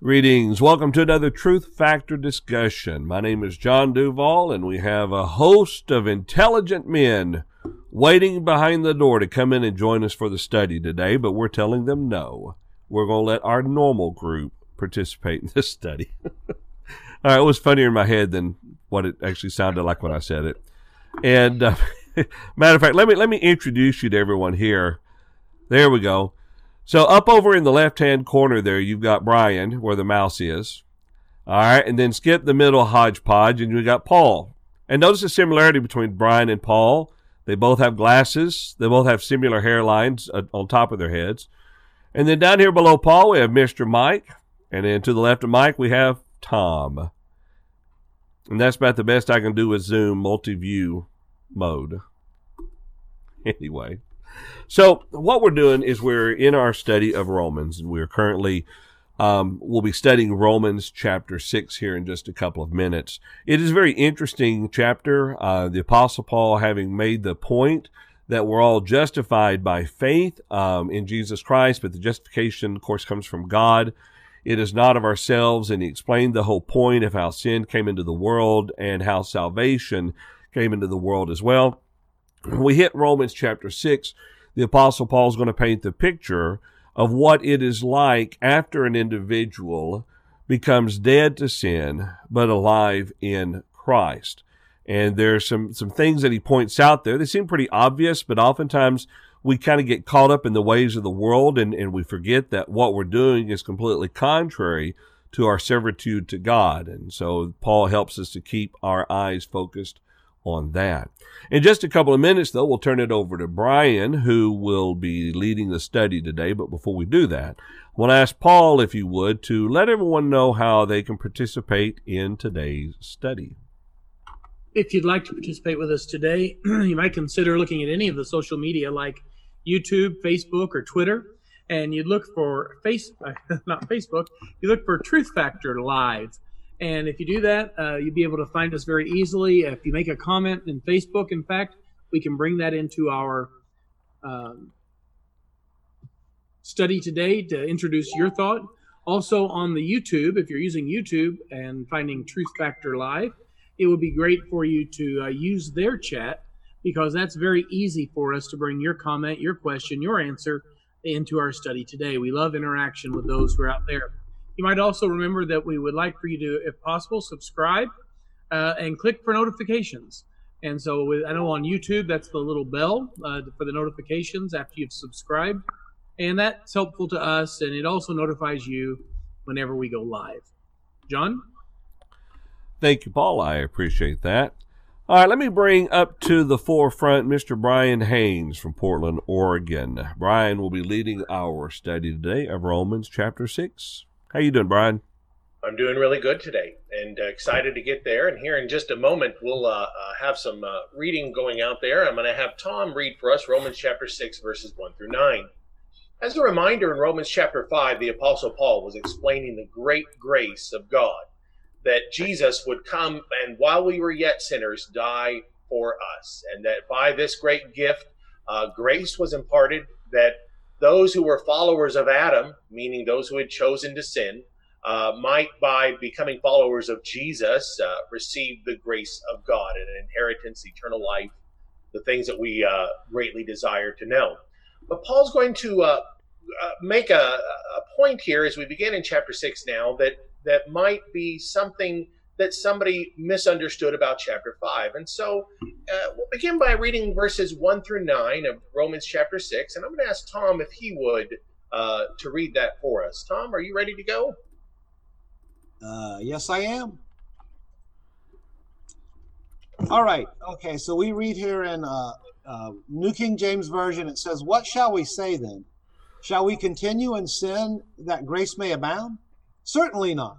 Greetings. Welcome to another Truth Factor discussion. My name is John Duval, and we have a host of intelligent men waiting behind the door to come in and join us for the study today, but we're telling them no. We're going to let our normal group participate in this study. All right, it was funnier in my head than what it actually sounded like when I said it. And matter of fact, let me introduce you to everyone here. There we go. So up over in the left-hand corner there, you've got Brian, where the mouse is. All right, and then skip the middle hodgepodge, and you got Paul. And notice the similarity between Brian and Paul. They both have glasses. They both have similar hairlines on top of their heads. And then down here below Paul, we have Mr. Mike. And then to the left of Mike, we have Tom. And that's about the best I can do with Zoom multi-view mode. Anyway. So what we're doing is we're in our study of Romans, and we're currently, we'll be studying Romans chapter 6 here in just a couple of minutes. It is a very interesting chapter. The Apostle Paul having made the point that we're all justified by faith in Jesus Christ, but the justification, of course, comes from God. It is not of ourselves, and he explained the whole point of how sin came into the world and how salvation came into the world as well. When we hit Romans chapter 6, the Apostle Paul is going to paint the picture of what it is like after an individual becomes dead to sin, but alive in Christ. And there are some things that he points out there. They seem pretty obvious, but oftentimes we kind of get caught up in the ways of the world, and we forget that what we're doing is completely contrary to our servitude to God. And so Paul helps us to keep our eyes focused on that. In just a couple of minutes, though, we'll turn it over to Brian, who will be leading the study today. But before we do that, I want to ask Paul, if you would, to let everyone know how they can participate in today's study. If you'd like to participate with us today, you might consider looking at any of the social media like YouTube, Facebook, or Twitter, and you'd look for Truth Factor Live. And if you do that, you'll be able to find us very easily. If you make a comment in Facebook, in fact, we can bring that into our study today to introduce your thought. Also on the YouTube, if you're using YouTube and finding Truth Factor Live, it would be great for you to use their chat, because that's very easy for us to bring your comment, your question, your answer into our study today. We love interaction with those who are out there. You might also remember that we would like for you to, if possible, subscribe and click for notifications. And so I know on YouTube, that's the little bell for the notifications after you've subscribed. And that's helpful to us, and it also notifies you whenever we go live. John? Thank you, Paul. I appreciate that. All right, let me bring up to the forefront Mr. Brian Haynes from Portland, Oregon. Brian will be leading our study today of Romans chapter 6. How you doing, Brian? I'm doing really good today, and excited to get there. And here in just a moment, we'll have some reading going out there. I'm going to have Tom read for us Romans chapter 6, verses 1 through 9. As a reminder, in Romans chapter 5, the Apostle Paul was explaining the great grace of God, that Jesus would come and while we were yet sinners, die for us. And that by this great gift, grace was imparted, that those who were followers of Adam, meaning those who had chosen to sin, might, by becoming followers of Jesus, receive the grace of God and an inheritance, eternal life, the things that we greatly desire to know. But Paul's going to make a point here as we begin in chapter 6 now that might be something that somebody misunderstood about chapter 5. And so we'll begin by reading verses 1 through 9 of Romans chapter 6. And I'm going to ask Tom if he would to read that for us. Tom, are you ready to go? Yes, I am. All right. Okay, so we read here in New King James Version. It says, "What shall we say then? Shall we continue in sin that grace may abound? Certainly not.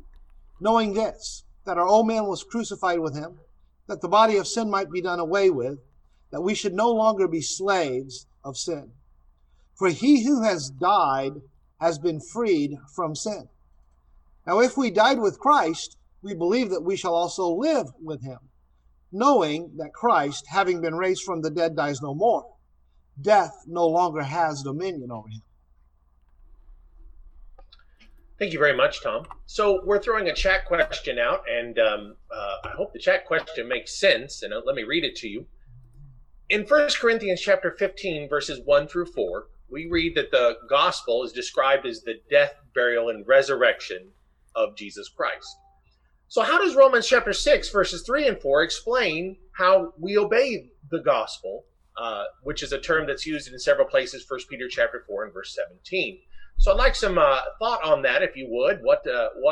knowing this, that our old man was crucified with him, that the body of sin might be done away with, that we should no longer be slaves of sin. For he who has died has been freed from sin. Now, if we died with Christ, we believe that we shall also live with him, knowing that Christ, having been raised from the dead, dies no more. Death no longer has dominion over him. Thank you very much, Tom. So we're throwing a chat question out, and I hope the chat question makes sense, and let me read it to you. In 1 Corinthians chapter 15, verses 1 through 4, we read that the gospel is described as the death, burial, and resurrection of Jesus Christ. So how does Romans chapter 6, verses 3 and 4 explain how we obey the gospel, which is a term that's used in several places, 1 Peter chapter 4 and verse 17. So I'd like some thought on that, if you would. What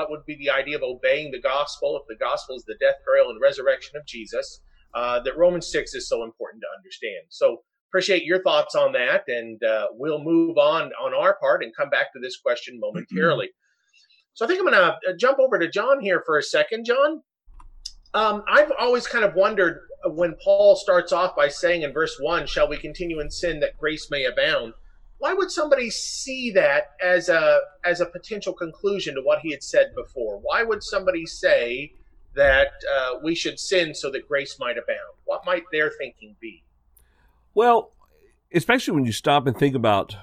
would be the idea of obeying the gospel if the gospel is the death, burial, and resurrection of Jesus, that Romans 6 is so important to understand? So appreciate your thoughts on that, and we'll move on our part and come back to this question momentarily. So I think I'm going to jump over to John here for a second. John, I've always kind of wondered when Paul starts off by saying in verse 1, shall we continue in sin that grace may abound? Why would somebody see that as a potential conclusion to what he had said before? Why would somebody say that we should sin so that grace might abound? What might their thinking be? Well, especially when you stop and think about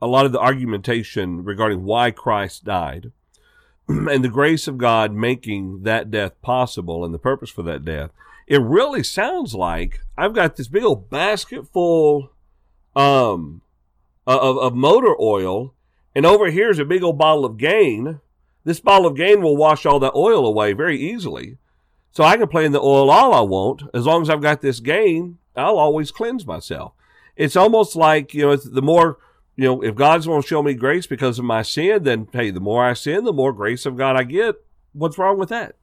a lot of the argumentation regarding why Christ died and the grace of God making that death possible and the purpose for that death, it really sounds like I've got this big old basket full of motor oil, and over here is a big old bottle of Gain. This bottle of Gain will wash all that oil away very easily. So I can play in the oil all I want. As long as I've got this Gain, I'll always cleanse myself. It's almost like, it's the more, if God's going to show me grace because of my sin, then, hey, the more I sin, the more grace of God I get. What's wrong with that?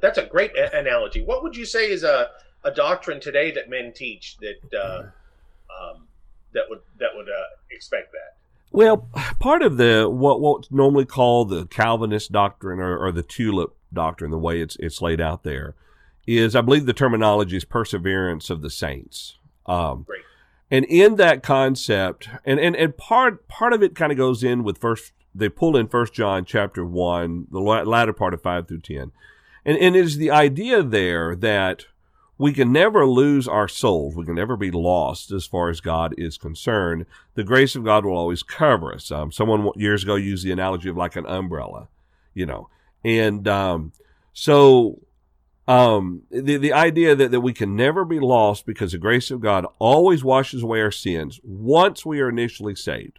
That's a great analogy. What would you say is a doctrine today that men teach that would expect that? Well, part of the what's normally called the Calvinist doctrine or the tulip doctrine, the way it's laid out there, is I believe the terminology is perseverance of the saints. Great. And in that concept, and part of it kind of goes in with they pull in 1 John chapter 1, the latter part of 5 through 10. And it is the idea there that we can never lose our souls. We can never be lost as far as God is concerned. The grace of God will always cover us. Someone years ago used the analogy of like an umbrella, And the idea that we can never be lost because the grace of God always washes away our sins once we are initially saved.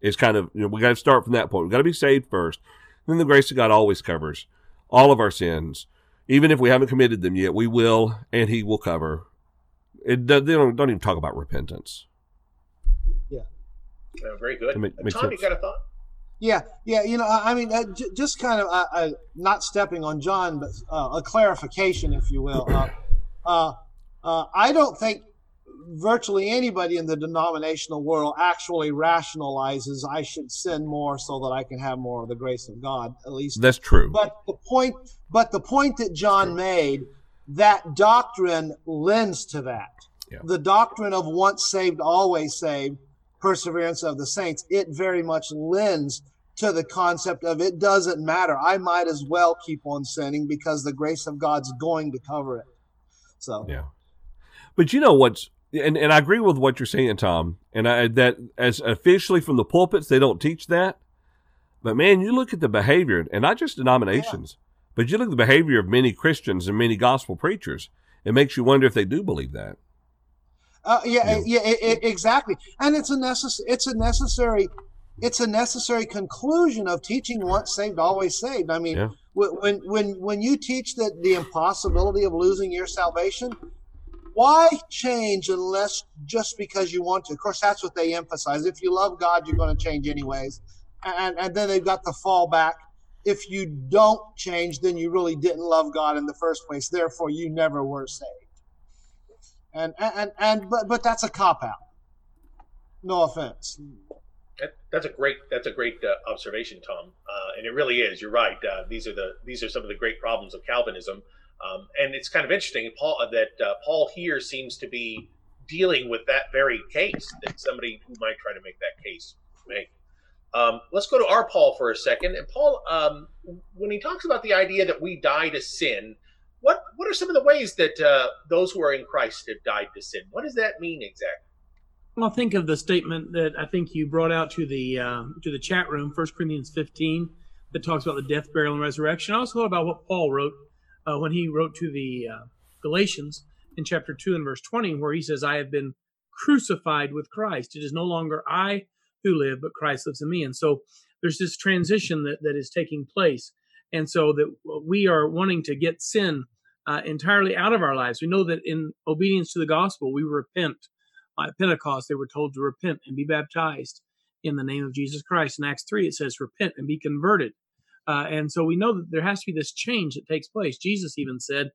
It's kind of, we got to start from that point. We've got to be saved first. Then the grace of God always covers all of our sins. Even if we haven't committed them yet, we will, and he will cover. They don't even talk about repentance. Yeah. Oh, very good. Tom, you got a thought? Yeah. Just kind of not stepping on John, but a clarification, if you will. I don't think virtually anybody in the denominational world actually rationalizes I should sin more so that I can have more of the grace of God, at least. That's true. But the point that John made, that doctrine lends to that. Yeah. The doctrine of once saved, always saved, perseverance of the saints, it very much lends to the concept of it doesn't matter. I might as well keep on sinning because the grace of God's going to cover it. So, yeah. But and I agree with what you're saying, Tom, that as officially from the pulpits, they don't teach that. But man, you look at the behavior, and not just denominations, but you look at the behavior of many Christians and many gospel preachers, it makes you wonder if they do believe that. Exactly. And it's a necessary conclusion of teaching once saved, always saved. I mean, when you teach that the impossibility of losing your salvation, why change unless just because you want to? Of course, that's what they emphasize. If you love God, you're going to change anyways. And then they've got the fallback. If you don't change, then you really didn't love God in the first place. Therefore, you never were saved. But that's a cop-out. No offense. That's a great observation, Tom. And it really is. You're right. These are some of the great problems of Calvinism. And it's kind of interesting, Paul here seems to be dealing with that very case that somebody who might try to make that case make. Let's go to our Paul for a second. And Paul, when he talks about the idea that we die to sin, what are some of the ways that those who are in Christ have died to sin? What does that mean exactly? Well, think of the statement that I think you brought out to the chat room, 1 Corinthians 15, that talks about the death, burial, and resurrection. I also thought about what Paul wrote when he wrote to the Galatians in chapter 2 and verse 20, where he says, I have been crucified with Christ. It is no longer I who live, but Christ lives in me. And so there's this transition that is taking place. And so that we are wanting to get sin entirely out of our lives. We know that in obedience to the gospel, we repent. At Pentecost, they were told to repent and be baptized in the name of Jesus Christ. In Acts 3, it says, repent and be converted. And so we know that there has to be this change that takes place. Jesus even said,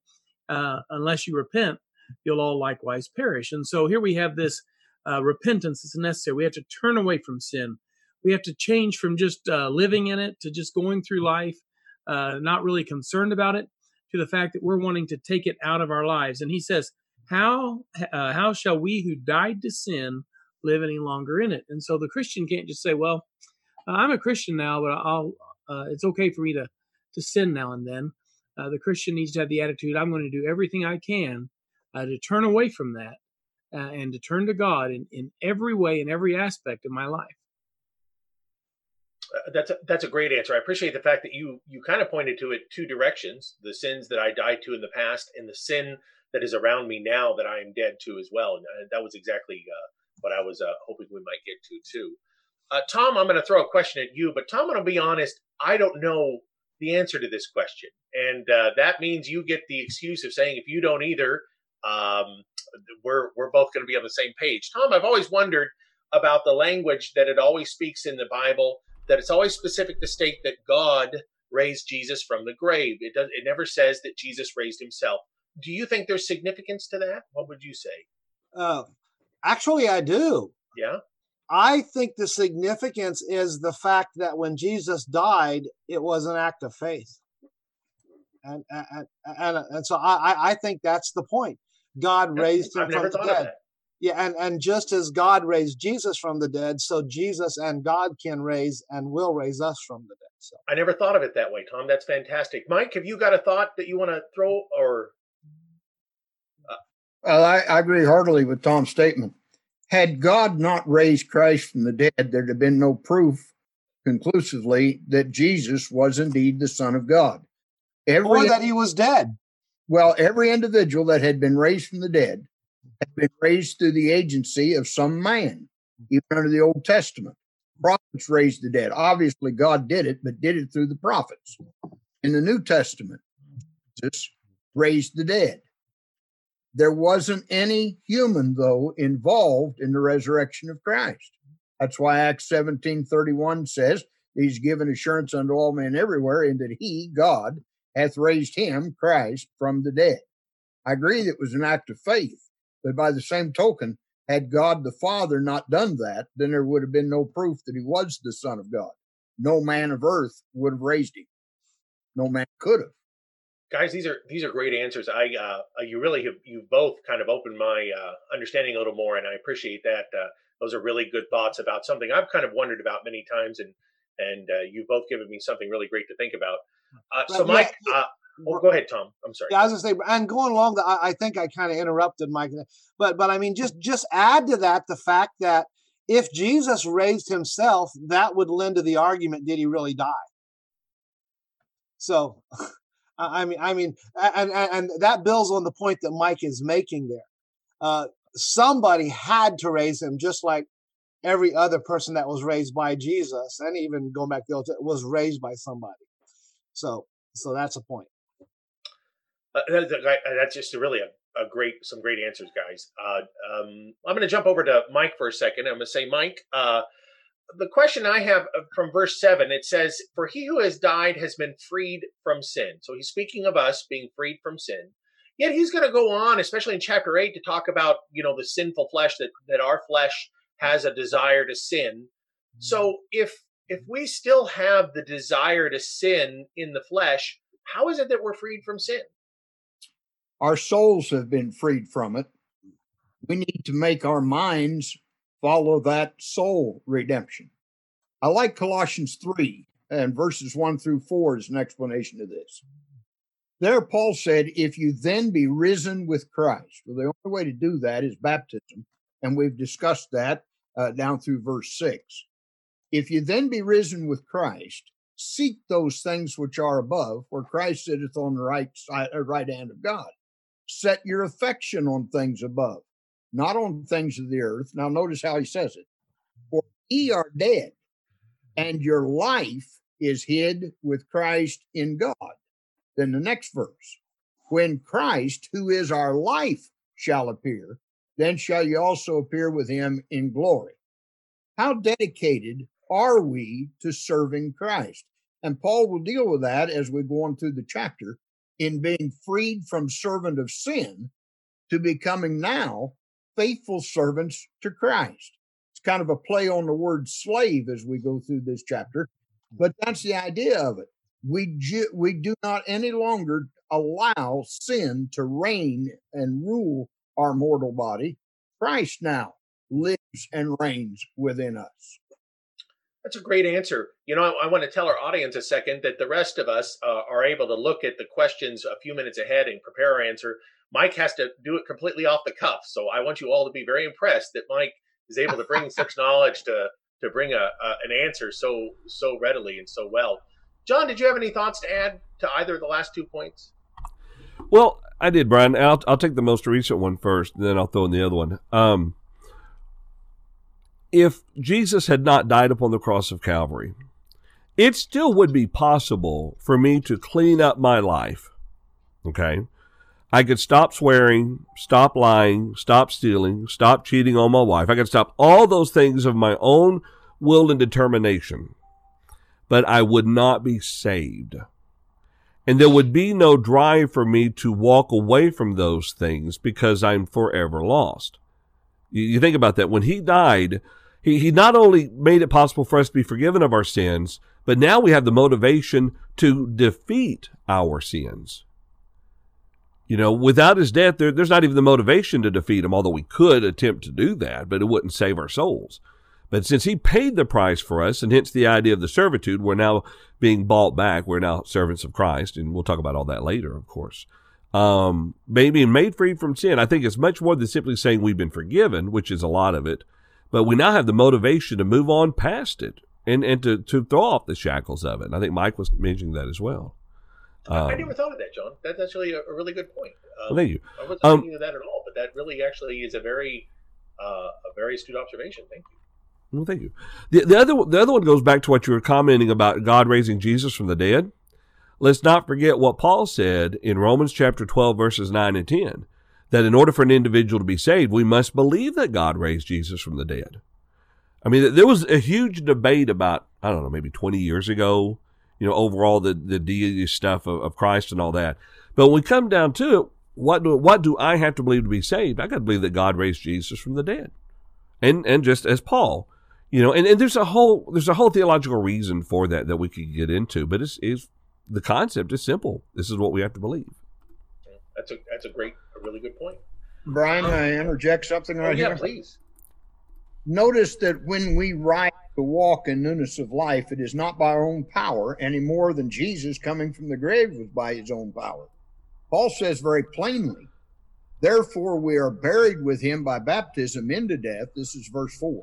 unless you repent, you'll all likewise perish. And so here we have this repentance that's necessary. We have to turn away from sin. We have to change from just living in it to just going through life, not really concerned about it, to the fact that we're wanting to take it out of our lives. And he says, How shall we who died to sin live any longer in it? And so the Christian can't just say, well, I'm a Christian now, but it's okay for me to sin now and then. The Christian needs to have the attitude, I'm going to do everything I can to turn away from that and to turn to God in every way, in every aspect of my life. That's a great answer. I appreciate the fact that you kind of pointed to it two directions, the sins that I died to in the past and the sin that is around me now that I am dead to as well. And that was exactly what I was hoping we might get to too. Tom, I'm going to throw a question at you, but Tom, I'm going to be honest, I don't know the answer to this question. And that means you get the excuse of saying, if you don't either, we're both going to be on the same page. Tom, I've always wondered about the language that it always speaks in the Bible, that it's always specific to state that God raised Jesus from the grave. It never says that Jesus raised himself. Do you think there's significance to that? What would you say? Actually, I do. Yeah. I think the significance is the fact that when Jesus died, it was an act of faith. And so I think that's the point. God raised him from the dead. Yeah, and just as God raised Jesus from the dead, so Jesus and God can raise and will raise us from the dead. So. I never thought of it that way, Tom. That's fantastic. Mike, have you got a thought that you want to throw or... Well, I agree heartily with Tom's statement. Had God not raised Christ from the dead, there'd have been no proof conclusively that Jesus was indeed the Son of God. Or that he was dead. Well, every individual that had been raised from the dead had been raised through the agency of some man, even under the Old Testament. Prophets raised the dead. Obviously, God did it, but did it through the prophets. In the New Testament, Jesus raised the dead. There wasn't any human, though, involved in the resurrection of Christ. That's why Acts 17:31 says, he's given assurance unto all men everywhere, in that he, God, hath raised him, Christ, from the dead. I agree that it was an act of faith, but by the same token, had God the Father not done that, then there would have been no proof that he was the Son of God. No man of earth would have raised him. No man could have. Guys, these are great answers. You've both kind of opened my understanding a little more, and I appreciate that. Those are really good thoughts about something I've kind of wondered about many times, and you've both given me something really great to think about. Mike, go ahead, Tom. I'm sorry. Yeah, I was going to say, and going along, I think I kind of interrupted Mike, but I mean, just add to that the fact that if Jesus raised himself, that would lend to the argument: did he really die? So. I mean, and that builds on the point that Mike is making there. Somebody had to raise him, just like every other person that was raised by Jesus, and even going back to the Old Testament, was raised by somebody. So that's a point. That's just really some great answers, guys. I'm going to jump over to Mike for a second. I'm going to say, Mike, the question I have from verse 7, it says, for he who has died has been freed from sin. So he's speaking of us being freed from sin. Yet he's going to go on, especially in chapter 8, to talk about, the sinful flesh, that our flesh has a desire to sin. So if we still have the desire to sin in the flesh, how is it that we're freed from sin? Our souls have been freed from it. We need to make our minds follow that soul redemption. I like Colossians 3 and verses 1 through 4 as an explanation of this. There, Paul said, if you then be risen with Christ, well, the only way to do that is baptism. And we've discussed that down through verse 6. If you then be risen with Christ, seek those things which are above, where Christ sitteth on the right hand of God. Set your affection on things above, not on things of the earth. Now notice how he says it. For ye are dead, and your life is hid with Christ in God. Then the next verse, when Christ, who is our life, shall appear, then shall you also appear with him in glory. How dedicated are we to serving Christ? And Paul will deal with that as we go on through the chapter in being freed from servant of sin to becoming now faithful servants to Christ. It's kind of a play on the word slave as we go through this chapter, but that's the idea of it. We do not any longer allow sin to reign and rule our mortal body. Christ now lives and reigns within us. That's a great answer. You know, I want to tell our audience a second that the rest of us are able to look at the questions a few minutes ahead and prepare our answer. Mike has to do it completely off the cuff. So I want you all to be very impressed that Mike is able to bring such knowledge to bring an answer so readily and so well. John, did you have any thoughts to add to either of the last 2 points? Well, I did, Brian. I'll take the most recent one first, and then I'll throw in the other one. If Jesus had not died upon the cross of Calvary, it still would be possible for me to clean up my life, okay? I could stop swearing, stop lying, stop stealing, stop cheating on my wife. I could stop all those things of my own will and determination, but I would not be saved. And there would be no drive for me to walk away from those things because I'm forever lost. You think about that. When he died, he not only made it possible for us to be forgiven of our sins, but now we have the motivation to defeat our sins. You know, without his death, there's not even the motivation to defeat him, although we could attempt to do that, but it wouldn't save our souls. But since he paid the price for us, and hence the idea of the servitude, we're now being bought back. We're now servants of Christ, and we'll talk about all that later, of course. Being made free from sin, I think it's much more than simply saying we've been forgiven, which is a lot of it, but we now have the motivation to move on past it and to throw off the shackles of it. And I think Mike was mentioning that as well. I never thought of that, John. That's actually a really good point. Thank you. I wasn't thinking of that at all, but that really actually is a very astute observation. Thank you. Well, thank you. The other one goes back to what you were commenting about God raising Jesus from the dead. Let's not forget what Paul said in Romans chapter 12, verses 9 and 10, that in order for an individual to be saved, we must believe that God raised Jesus from the dead. I mean, there was a huge debate about, I don't know, maybe 20 years ago, you know, overall the deity stuff of Christ and all that. But when we come down to it, what do I have to believe to be saved? I got to believe that God raised Jesus from the dead. And just as Paul, you know, and there's a whole theological reason for that we could get into, but it's the concept is simple. This is what we have to believe. That's a really good point. Brian, can I interject something here? Yeah, please. Notice that when we ride to walk in newness of life, it is not by our own power any more than Jesus coming from the grave was by his own power. Paul says very plainly, therefore we are buried with him by baptism into death, this is verse 4,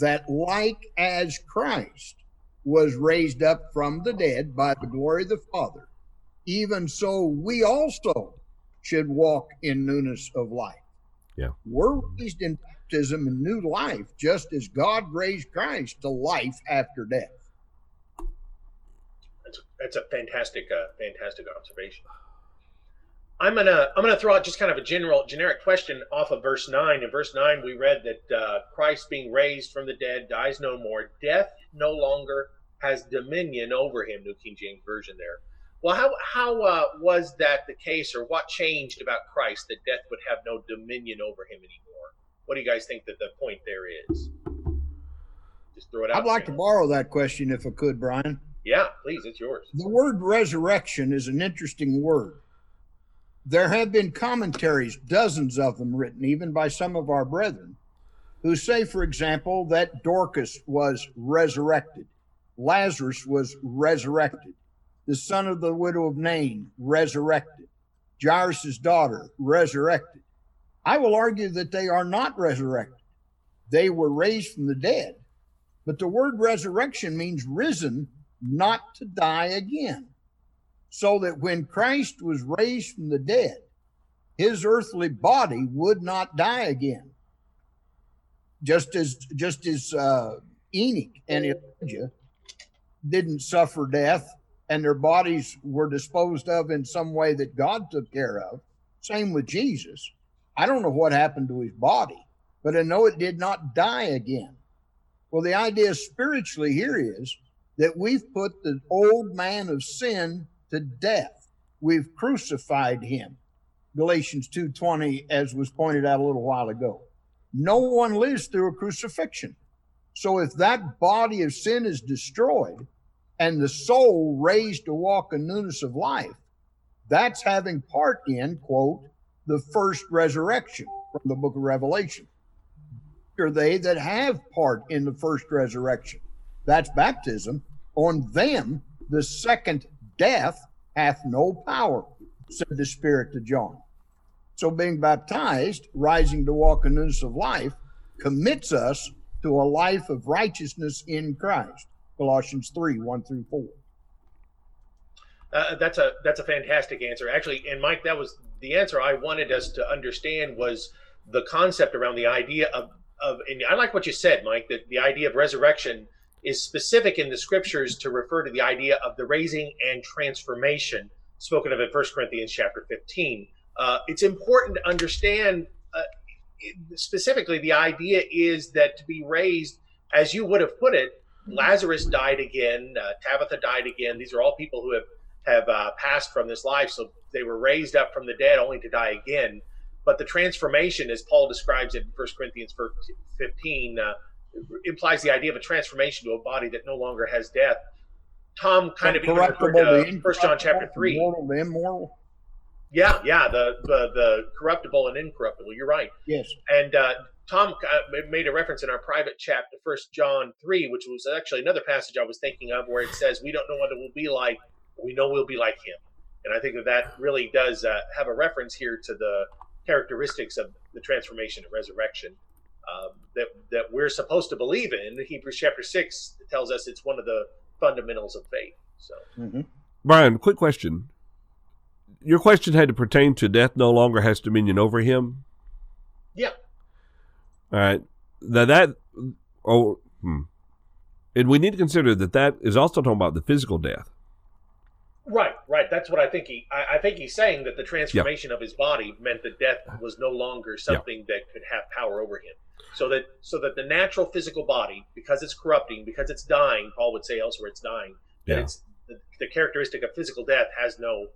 that like as Christ was raised up from the dead by the glory of the Father, even so we also should walk in newness of life. Yeah. We're raised in baptism and new life, just as God raised Christ to life after death. That's a fantastic observation. I'm gonna throw out just kind of a generic question off of verse 9. In verse 9, we read that Christ being raised from the dead dies no more. Death no longer has dominion over him. New King James Version there. Well, how was that the case, or what changed about Christ that death would have no dominion over him anymore? What do you guys think that the point there is? just throw it out. I'd like to borrow that question if I could, Brian. Yeah, please. It's yours. The word resurrection is an interesting word. There have been commentaries, dozens of them written, even by some of our brethren, who say, for example, that Dorcas was resurrected. Lazarus was resurrected. The son of the widow of Nain, resurrected. Jairus' daughter, resurrected. I will argue that they are not resurrected. They were raised from the dead. But the word resurrection means risen, not to die again. So that when Christ was raised from the dead, his earthly body would not die again. Just as Enoch and Elijah didn't suffer death, and their bodies were disposed of in some way that God took care of. Same with Jesus. I don't know what happened to his body, but I know it did not die again. Well, the idea spiritually here is that we've put the old man of sin to death. We've crucified him. Galatians 2:20, as was pointed out a little while ago. No one lives through a crucifixion. So if that body of sin is destroyed, and the soul raised to walk in newness of life, that's having part in, quote, the first resurrection from the book of Revelation. Are they that have part in the first resurrection? That's baptism. On them, the second death hath no power, said the Spirit to John. So being baptized, rising to walk in newness of life, commits us to a life of righteousness in Christ. Colossians 3, 1 through 4. That's a fantastic answer, actually. And Mike, that was the answer I wanted us to understand, was the concept around the idea of, and I like what you said, Mike, that the idea of resurrection is specific in the scriptures to refer to the idea of the raising and transformation spoken of in 1 Corinthians chapter 15. It's important to understand specifically the idea is that to be raised, as you would have put it, Lazarus died again, Tabitha died again. These are all people who have passed from this life, so they were raised up from the dead only to die again. But the transformation, as Paul describes it in 1 Corinthians 15, implies the idea of a transformation to a body that no longer has death. Tom kind of even referred to 1 John chapter 3. Mortal to immortal. Yeah, the corruptible and incorruptible. You're right. Yes. And Tom made a reference in our private chat to 1 John 3, which was actually another passage I was thinking of, where it says, we don't know what it will be like, we know we'll be like him. And I think that really does have a reference here to the characteristics of the transformation and resurrection that we're supposed to believe in. Hebrews chapter 6 tells us it's one of the fundamentals of faith. So, mm-hmm. Brian, quick question. Your question had to pertain to death no longer has dominion over him? Yeah. All right. And we need to consider that is also talking about the physical death. Right. That's what I think he's saying, that the transformation of his body meant that death was no longer something that could have power over him. So that the natural physical body, because it's corrupting, because it's dying, Paul would say elsewhere it's dying, that it's the characteristic of physical death has no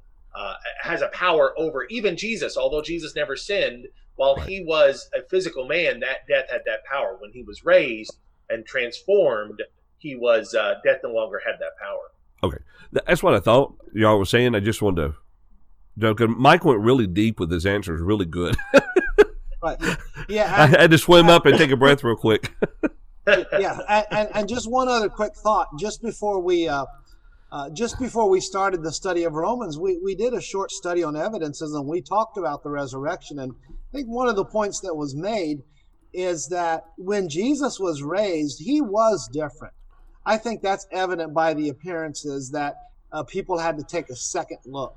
has a power over even Jesus. Although Jesus never sinned, while he was a physical man, that death had that power. When he was raised and transformed, he was death no longer had that power. Okay, that's what I thought y'all were saying. I just wanted to joke. Mike went really deep with his answers, really good. Right. Yeah, I had to swim up and take a breath real quick. And just one other quick thought, just before we. Just before we started the study of Romans, we did a short study on evidences, and we talked about the resurrection. And I think one of the points that was made is that when Jesus was raised, he was different. I think that's evident by the appearances that people had to take a second look.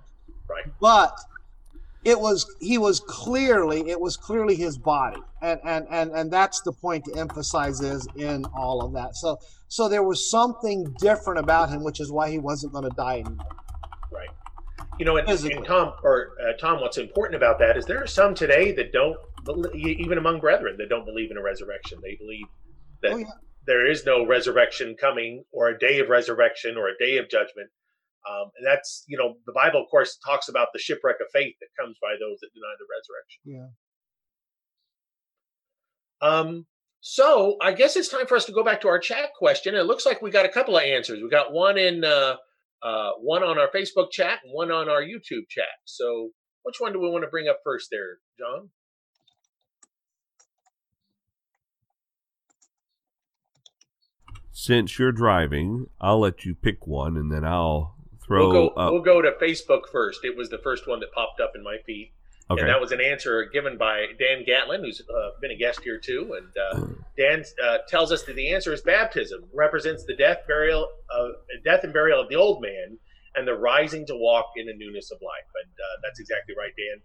Right. But it was clearly his body. And that's the point to emphasize is in all of that. So there was something different about him, which is why he wasn't going to die anymore. Right. You know, and Tom, what's important about that is there are some today that don't believe, even among brethren, that don't believe in a resurrection. They believe that there is no resurrection coming, or a day of resurrection, or a day of judgment. And that's, you know, the Bible, of course, talks about the shipwreck of faith that comes by those that deny the resurrection. Yeah. So I guess it's time for us to go back to our chat question. It looks like we got a couple of answers. We got one in one on our Facebook chat and one on our YouTube chat. So which one do we want to bring up first there, John? Since you're driving, I'll let you pick one, and then I'll throw up. We'll go to Facebook first. It was the first one that popped up in my feed. Okay. And that was an answer given by Dan Gatlin, who's been a guest here too. And Dan tells us that the answer is baptism. Represents the death and burial of the old man and the rising to walk in the newness of life. And that's exactly right, Dan.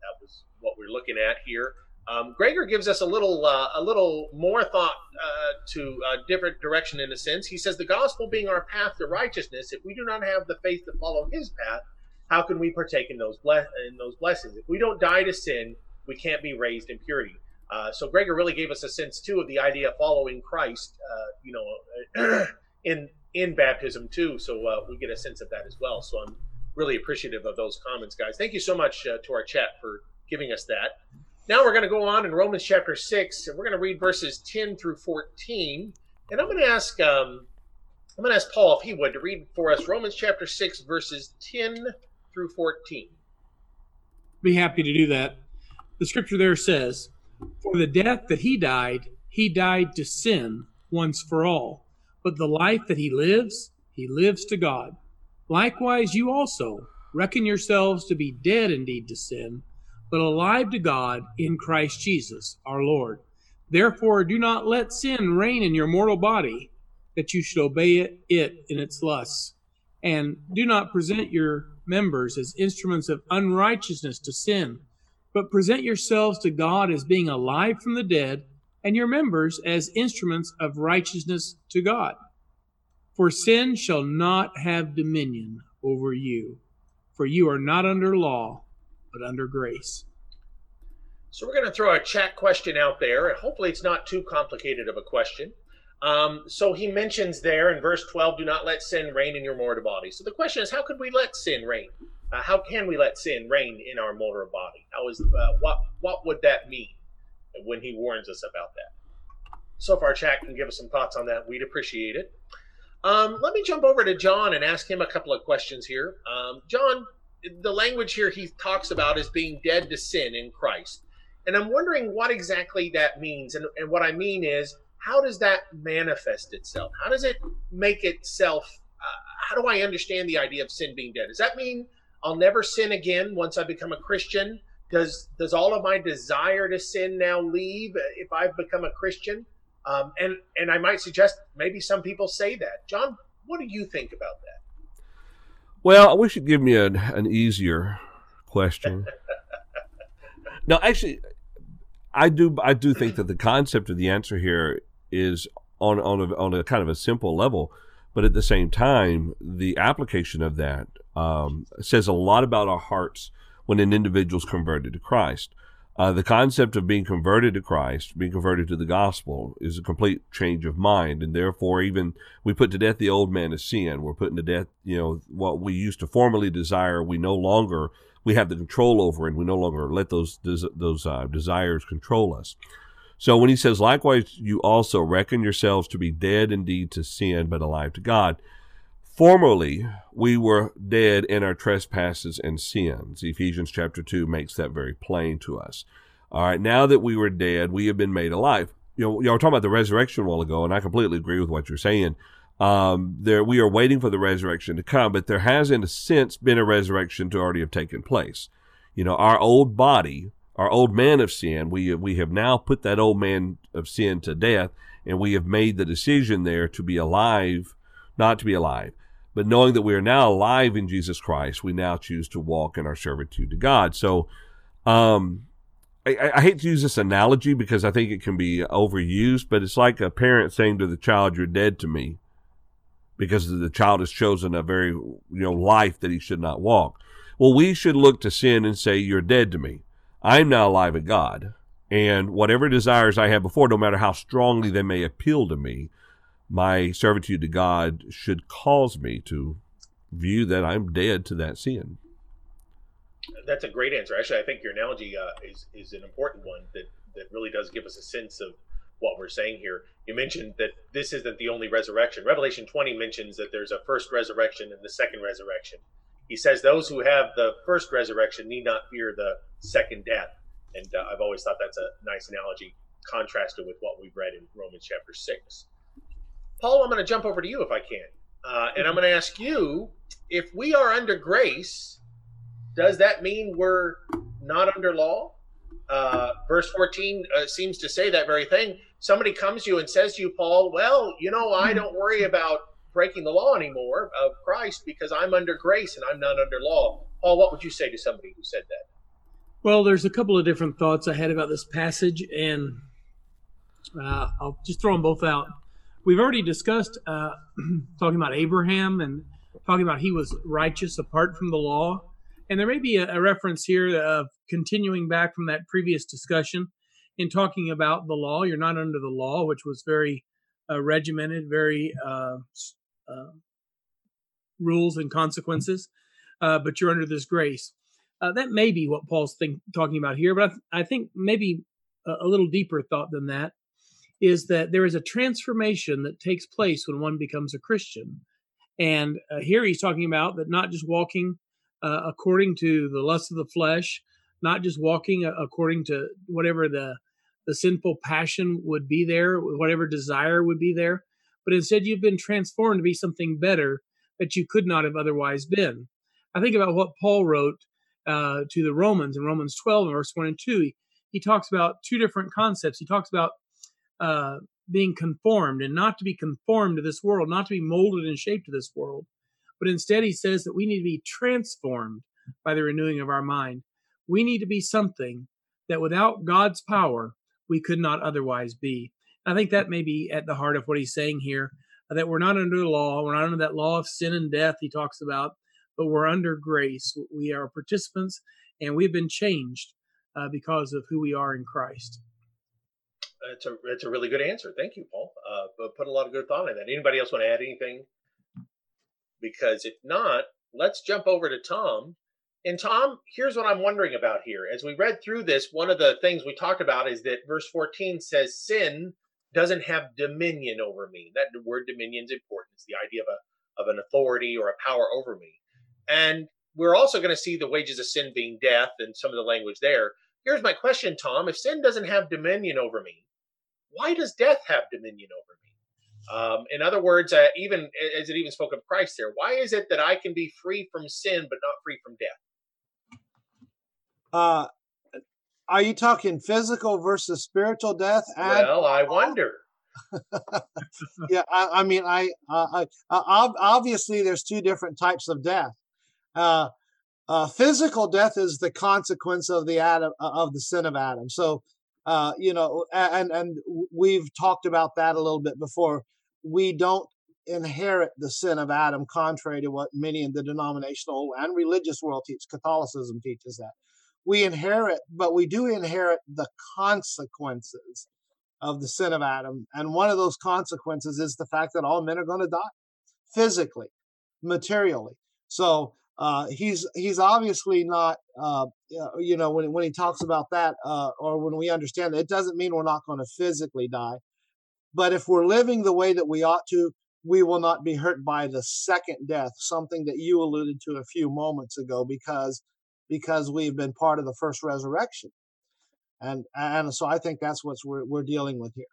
That was what we're looking at here. Gregor gives us a little more thought to a different direction in a sense. He says, the gospel being our path to righteousness, if we do not have the faith to follow his path, how can we partake in those blessings? If we don't die to sin, we can't be raised in purity. So Gregor really gave us a sense, too, of the idea of following Christ, in baptism, too. So we get a sense of that as well. So I'm really appreciative of those comments, guys. Thank you so much to our chat for giving us that. Now we're going to go on in Romans chapter 6, and we're going to read verses 10 through 14. And I'm going to ask Paul, if he would, to read for us Romans chapter 6, verses 10 through 14. Be happy to do that. The scripture there says, "For the death that he died to sin once for all. But the life that he lives to God. Likewise, you also reckon yourselves to be dead indeed to sin, but alive to God in Christ Jesus, our Lord. Therefore, do not let sin reign in your mortal body, that you should obey it in its lusts. And do not present your members as instruments of unrighteousness to sin, but present yourselves to God as being alive from the dead, and your members as instruments of righteousness to God. For sin shall not have dominion over you, for you are not under law, but under grace." So we're going to throw a chat question out there, and hopefully it's not too complicated of a question. So he mentions there in verse 12, do not let sin reign in your mortal body. So the question is, how could we let sin reign? How can we let sin reign in our mortal body? How is what would that mean when he warns us about that? So if our chat can give us some thoughts on that, we'd appreciate it. Let me jump over to John and ask him a couple of questions here. John, the language here he talks about is being dead to sin in Christ. And I'm wondering what exactly that means. And what I mean is, how does that manifest itself? How does it make itself? How do I understand the idea of sin being dead? Does that mean I'll never sin again once I become a Christian? Does all of my desire to sin now leave if I've become a Christian? And I might suggest maybe some people say that. John, what do you think about that? Well, I wish you'd give me an easier question. No, actually, I do think that the concept of the answer here is on a kind of a simple level, but at the same time, the application of that says a lot about our hearts when an individual's converted to Christ. The concept of being converted to Christ, being converted to the gospel, is a complete change of mind, and therefore even we put to death the old man of sin. We're putting to death, what we used to formerly desire. We have the control over, and we no longer let those desires control us. So when he says, "Likewise, you also reckon yourselves to be dead indeed to sin, but alive to God." Formerly, we were dead in our trespasses and sins. Ephesians chapter 2 makes that very plain to us. All right, now that we were dead, we have been made alive. Y'all were talking about the resurrection a while ago, and I completely agree with what you're saying. We are waiting for the resurrection to come, but there has, in a sense, been a resurrection to already have taken place. Our old body, our old man of sin, we have now put that old man of sin to death, and we have made the decision there to be alive, not to be alive. But knowing that we are now alive in Jesus Christ, we now choose to walk in our servitude to God. So I hate to use this analogy because I think it can be overused, but it's like a parent saying to the child, "You're dead to me," because the child has chosen a very life that he should not walk. Well, we should look to sin and say, "You're dead to me. I'm now alive in God. And whatever desires I had before, no matter how strongly they may appeal to me, my servitude to God should cause me to view that I'm dead to that sin." That's a great answer. Actually, I think your analogy is an important one. That that really does give us a sense of what we're saying here. You mentioned that this isn't the only resurrection. Revelation 20 mentions that there's a first resurrection and the second resurrection. He says those who have the first resurrection need not fear the second death. And I've always thought that's a nice analogy, contrasted with what we've read in Romans chapter 6. Paul, I'm going to jump over to you if I can. And I'm going to ask you, if we are under grace, does that mean we're not under law? Verse 14 seems to say that very thing. Somebody comes to you and says to you, Paul, well, you know, I don't worry about breaking the law anymore of Christ because I'm under grace and I'm not under law. Paul, what would you say to somebody who said that? Well, there's a couple of different thoughts I had about this passage, and I'll just throw them both out. We've already discussed talking about Abraham and talking about he was righteous apart from the law. And there may be a reference here of continuing back from that previous discussion in talking about the law. You're not under the law, which was very regimented, very rules and consequences, but you're under this grace. That may be what Paul's talking about here, but I think maybe a little deeper thought than that is that there is a transformation that takes place when one becomes a Christian. And here he's talking about that not just walking according to the lust of the flesh, not just walking according to whatever the sinful passion would be there, whatever desire would be there, but instead you've been transformed to be something better that you could not have otherwise been. I think about what Paul wrote to the Romans in Romans 12, verse 1 and 2. He talks about two different concepts. He talks about being conformed and not to be conformed to this world, not to be molded and shaped to this world. But instead, he says that we need to be transformed by the renewing of our mind. We need to be something that without God's power, we could not otherwise be. I think that may be at the heart of what he's saying here, that we're not under the law. We're not under that law of sin and death he talks about, but we're under grace. We are participants, and we've been changed because of who we are in Christ. That's a really good answer. Thank you, Paul. But put a lot of good thought in that. Anybody else want to add anything? Because if not, let's jump over to Tom. And Tom, here's what I'm wondering about here. As we read through this, one of the things we talked about is that verse 14 says, sin doesn't have dominion over me. That word dominion is important. It's the idea of an authority or a power over me. And we're also going to see the wages of sin being death and some of the language there. Here's my question, Tom. If sin doesn't have dominion over me, why does death have dominion over me? In other words, even as it even spoke of Christ there, why is it that I can be free from sin but not free from death? Are you talking physical versus spiritual death? Well, I wonder. Yeah, I mean, obviously there's two different types of death. Physical death is the consequence of the sin of Adam. So. And we've talked about that a little bit before. We don't inherit the sin of Adam, contrary to what many in the denominational and religious world teach. Catholicism teaches that. We inherit, but we do inherit the consequences of the sin of Adam. And one of those consequences is the fact that all men are going to die physically, materially. So he's obviously not, when he talks about that, or when we understand that, it doesn't mean we're not going to physically die. But if we're living the way that we ought to, we will not be hurt by the second death, something that you alluded to a few moments ago, because we've been part of the first resurrection. And so I think that's what we're dealing with here.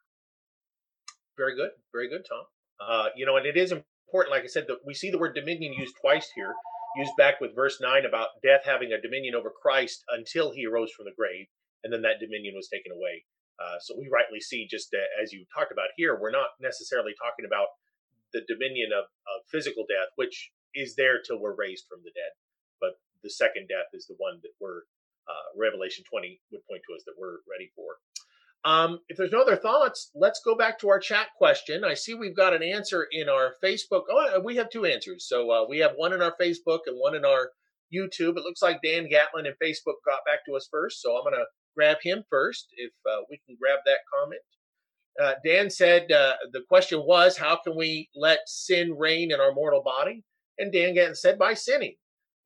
Very good. Very good, Tom. And it is important, like I said, that we see the word dominion used twice here. Used back with verse 9 about death having a dominion over Christ until he arose from the grave, and then that dominion was taken away. So we rightly see, just as you talked about here, we're not necessarily talking about the dominion of physical death, which is there till we're raised from the dead. But the second death is the one that we're, Revelation 20 would point to us, that we're ready for. If there's no other thoughts, let's go back to our chat question. I see we've got an answer in our Facebook. Oh, we have two answers. So we have one in our Facebook and one in our YouTube. It looks like Dan Gatlin and Facebook got back to us first. So I'm going to grab him first if we can grab that comment. Dan said the question was, how can we let sin reign in our mortal body? And Dan Gatlin said, by sinning,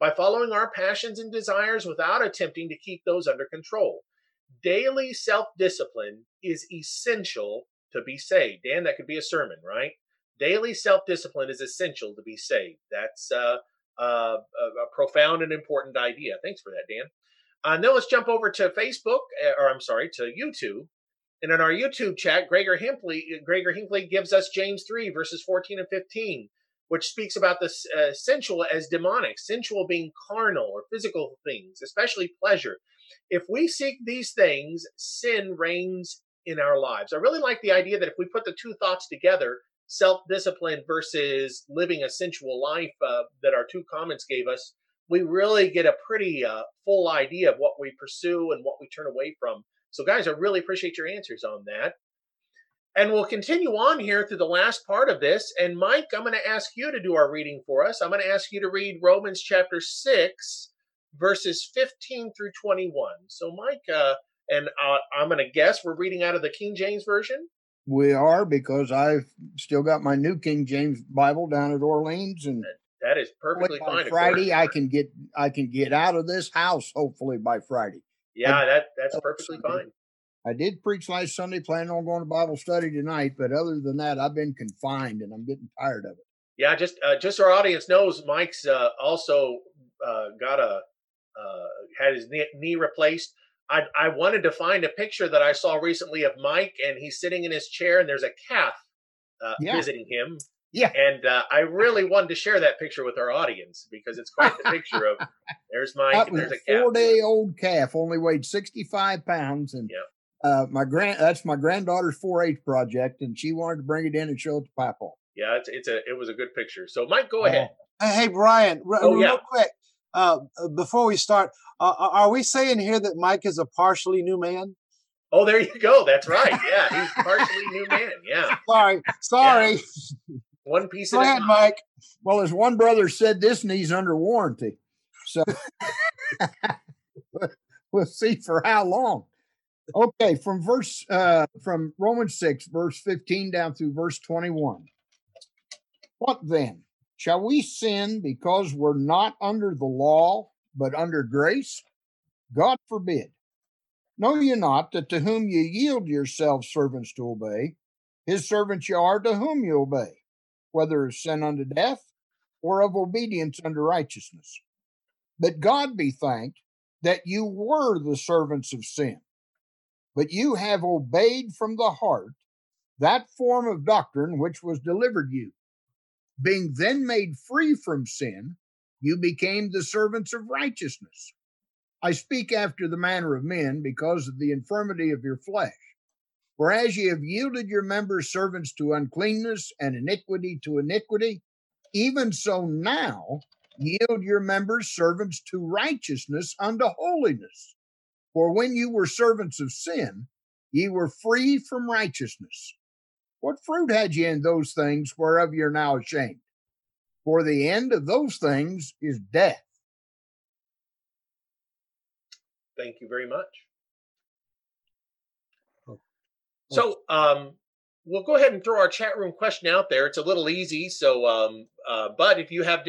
by following our passions and desires without attempting to keep those under control. Daily self-discipline is essential to be saved. Dan, that could be a sermon, right? Daily self-discipline is essential to be saved. That's a profound and important idea. Thanks for that, Dan. Now let's jump over to Facebook, or I'm sorry, to YouTube. And in our YouTube chat, Gregor Hinckley gives us James 3, verses 14 and 15, which speaks about the sensual as demonic, sensual being carnal or physical things, especially pleasure. If we seek these things, sin reigns in our lives. I really like the idea that if we put the two thoughts together, self-discipline versus living a sensual life that our two comments gave us, we really get a pretty full idea of what we pursue and what we turn away from. So guys, I really appreciate your answers on that. And we'll continue on here through the last part of this. And Mike, I'm going to ask you to do our reading for us. I'm going to ask you to read Romans chapter 6, verses 15 through 21. So Mike, I'm going to guess we're reading out of the King James Version. We are, because I've still got my New King James Bible down at Orleans, and that is perfectly fine. Friday, I can get out of this house, hopefully by Friday. Yeah, that's perfectly fine. I did preach last Sunday, planning on going to Bible study tonight, but other than that, I've been confined and I'm getting tired of it. Yeah, just so our audience knows, Mike's also got had his knee replaced. I wanted to find a picture that I saw recently of Mike, and he's sitting in his chair, and there's a calf visiting him. Yeah, and I really wanted to share that picture with our audience because it's quite the picture of there's Mike and there's a calf. 4-day-old calf, only weighed 65 pounds, and that's my granddaughter's 4-H project, and she wanted to bring it in and show it to Papa. Yeah, it was a good picture. So Mike, go ahead. Hey Brian, real quick before we start, are we saying here that Mike is a partially new man? Oh, there you go. That's right. Yeah, he's a partially new man. Yeah. Sorry. Yeah. One piece of it, Mike. Well, as one brother said, this knee's under warranty. So we'll see for how long. Okay, from Romans 6, verse 15 down through verse 21. What then? Shall we sin because we're not under the law, but under grace? God forbid. Know ye not that to whom ye yield yourselves servants to obey, his servants ye are to whom ye obey, whether of sin unto death or of obedience unto righteousness. But God be thanked that you were the servants of sin, but you have obeyed from the heart that form of doctrine which was delivered you. Being then made free from sin, you became the servants of righteousness. I speak after the manner of men because of the infirmity of your flesh. Whereas ye have yielded your members servants to uncleanness and iniquity to iniquity, even so now yield your members servants to righteousness unto holiness. For when you were servants of sin, ye were free from righteousness. What fruit had ye in those things whereof ye are now ashamed? For the end of those things is death. Thank you very much. So we'll go ahead and throw our chat room question out there. It's a little easy. So, but if you have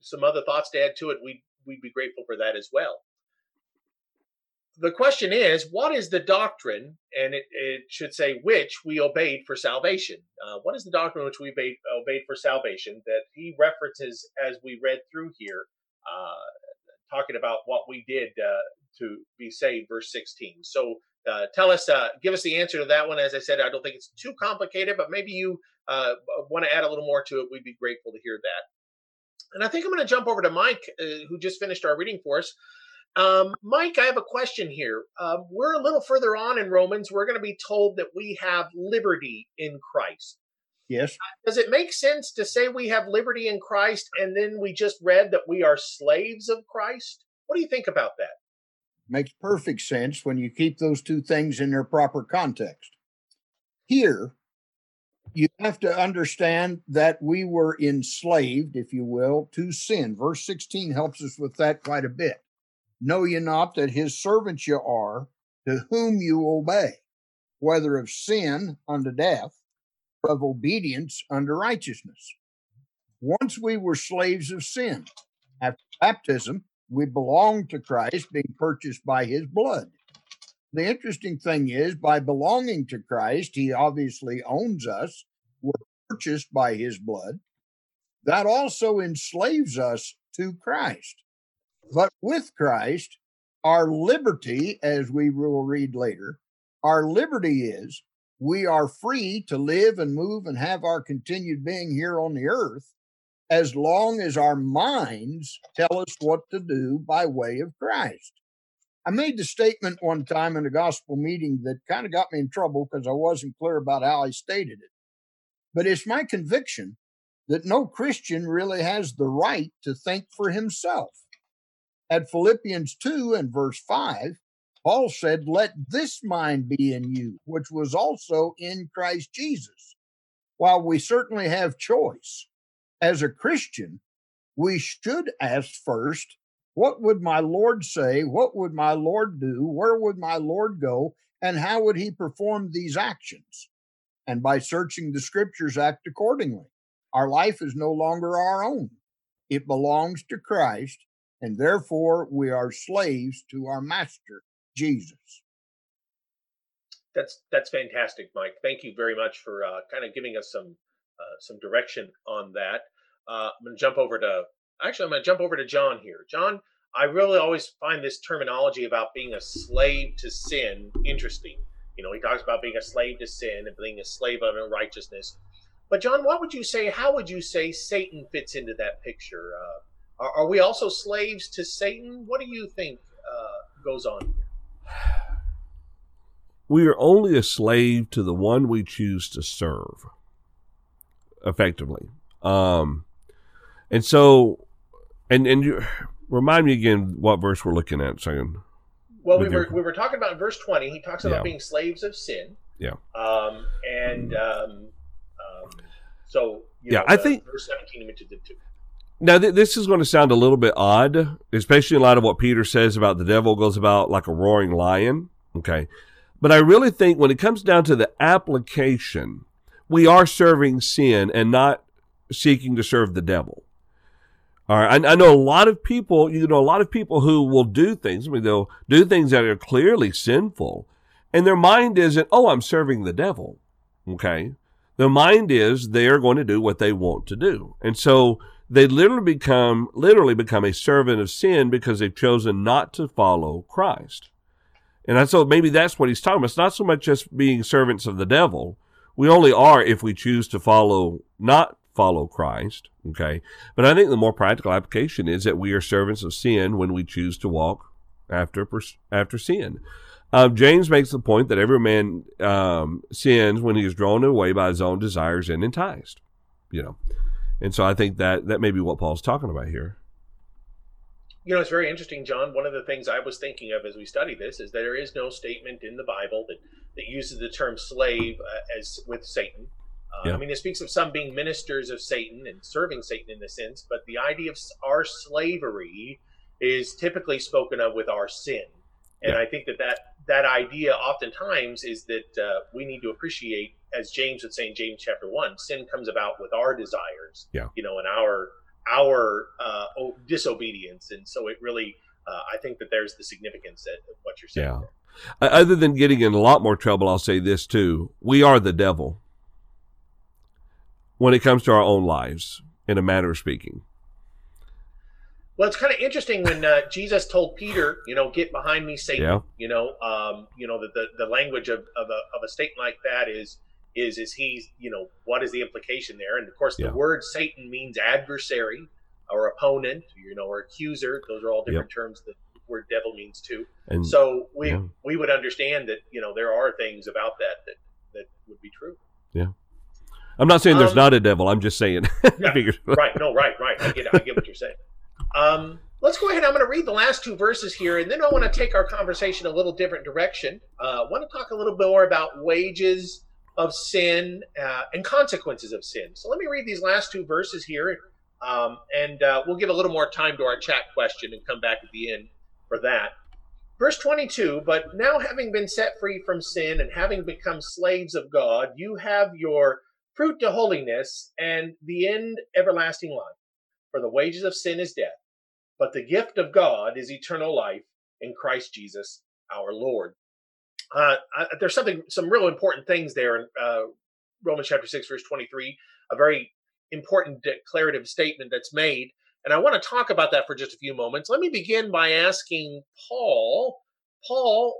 some other thoughts to add to it, we'd be grateful for that as well. The question is, what is the doctrine, and it should say which we obeyed for salvation? What is the doctrine which we obeyed for salvation that he references as we read through here, talking about what we did to be saved, verse 16. So tell us, give us the answer to that one. As I said, I don't think it's too complicated, but maybe you want to add a little more to it. We'd be grateful to hear that. And I think I'm going to jump over to Mike, who just finished our reading for us. Mike, I have a question here. We're a little further on in Romans. We're going to be told that we have liberty in Christ. Yes. Does it make sense to say we have liberty in Christ, and then we just read that we are slaves of Christ? What do you think about that? Makes perfect sense when you keep those two things in their proper context. Here, you have to understand that we were enslaved, if you will, to sin. Verse 16 helps us with that quite a bit. Know ye not that his servants ye are, to whom you obey, whether of sin unto death, of obedience unto righteousness. Once we were slaves of sin. After baptism, we belong to Christ, being purchased by his blood. The interesting thing is, by belonging to Christ, he obviously owns us. We're purchased by his blood. That also enslaves us to Christ. But with Christ, our liberty, as we will read later, our liberty is we are free to live and move and have our continued being here on the earth as long as our minds tell us what to do by way of Christ. I made the statement one time in a gospel meeting that kind of got me in trouble because I wasn't clear about how I stated it. But it's my conviction that no Christian really has the right to think for himself. At Philippians 2 and verse 5, Paul said, "Let this mind be in you, which was also in Christ Jesus." While we certainly have choice, as a Christian, we should ask first, what would my Lord say? What would my Lord do? Where would my Lord go? And how would he perform these actions? And by searching the scriptures, act accordingly. Our life is no longer our own. It belongs to Christ, and therefore we are slaves to our master, Jesus. That's fantastic, Mike. Thank you very much for kind of giving us some direction on that. I'm going to jump over to John here. John, I really always find this terminology about being a slave to sin interesting. You know, he talks about being a slave to sin and being a slave of unrighteousness. But John, what would you say, how would you say Satan fits into that picture? Are we also slaves to Satan? What do you think goes on here? We are only a slave to the one we choose to serve, effectively. And so... And you remind me again what verse we're looking at. Second. Well, we were talking about verse 20. He talks about being slaves of sin. Yeah. I think verse 17 into the 2. Now this is going to sound a little bit odd, especially in light of what Peter says about the devil goes about like a roaring lion. Okay, but I really think when it comes down to the application, we are serving sin and not seeking to serve the devil. All right. I know a lot of people who will do things. I mean, they'll do things that are clearly sinful, and their mind isn't, oh, I'm serving the devil. Okay. Their mind is they are going to do what they want to do. And so they literally become a servant of sin because they've chosen not to follow Christ. And so maybe that's what he's talking about. It's not so much just being servants of the devil. We only are if we choose to follow Christ, okay? But I think the more practical application is that we are servants of sin when we choose to walk after sin. James makes the point that every man sins when he is drawn away by his own desires and enticed, you know. And so I think that may be what Paul's talking about here. You know, it's very interesting, John. One of the things I was thinking of as we study this is that there is no statement in the Bible that uses the term slave as with Satan. Yeah. I mean, it speaks of some being ministers of Satan and serving Satan in a sense, but the idea of our slavery is typically spoken of with our sin. And yeah. I think that idea oftentimes is that we need to appreciate, as James would say in James chapter 1, sin comes about with our desires, you know, and our disobedience. And so it really, I think that there's the significance of what you're saying. Yeah. Other than getting in a lot more trouble, I'll say this too. We are the devil when it comes to our own lives, in a matter of speaking. Well, it's kind of interesting when Jesus told Peter, you know, get behind me, Satan. Yeah. You know, the language of a statement like that is he, you know, what is the implication there? And of course, the word Satan means adversary or opponent, you know, or accuser. Those are all different terms that the word devil means too. And so we would understand that, you know, there are things about that would be true. Yeah. I'm not saying there's not a devil. I'm just saying. Yeah, right. No, right. I get what you're saying. Let's go ahead. I'm going to read the last two verses here, and then I want to take our conversation a little different direction. I want to talk a little more about wages of sin and consequences of sin. So let me read these last two verses here, and we'll give a little more time to our chat question and come back at the end for that. Verse 22, but now having been set free from sin and having become slaves of God, you have your fruit to holiness, and the end everlasting life. For the wages of sin is death, but the gift of God is eternal life in Christ Jesus our Lord. There's some real important things there in Romans chapter 6, verse 23, a very important declarative statement that's made. And I want to talk about that for just a few moments. Let me begin by asking Paul,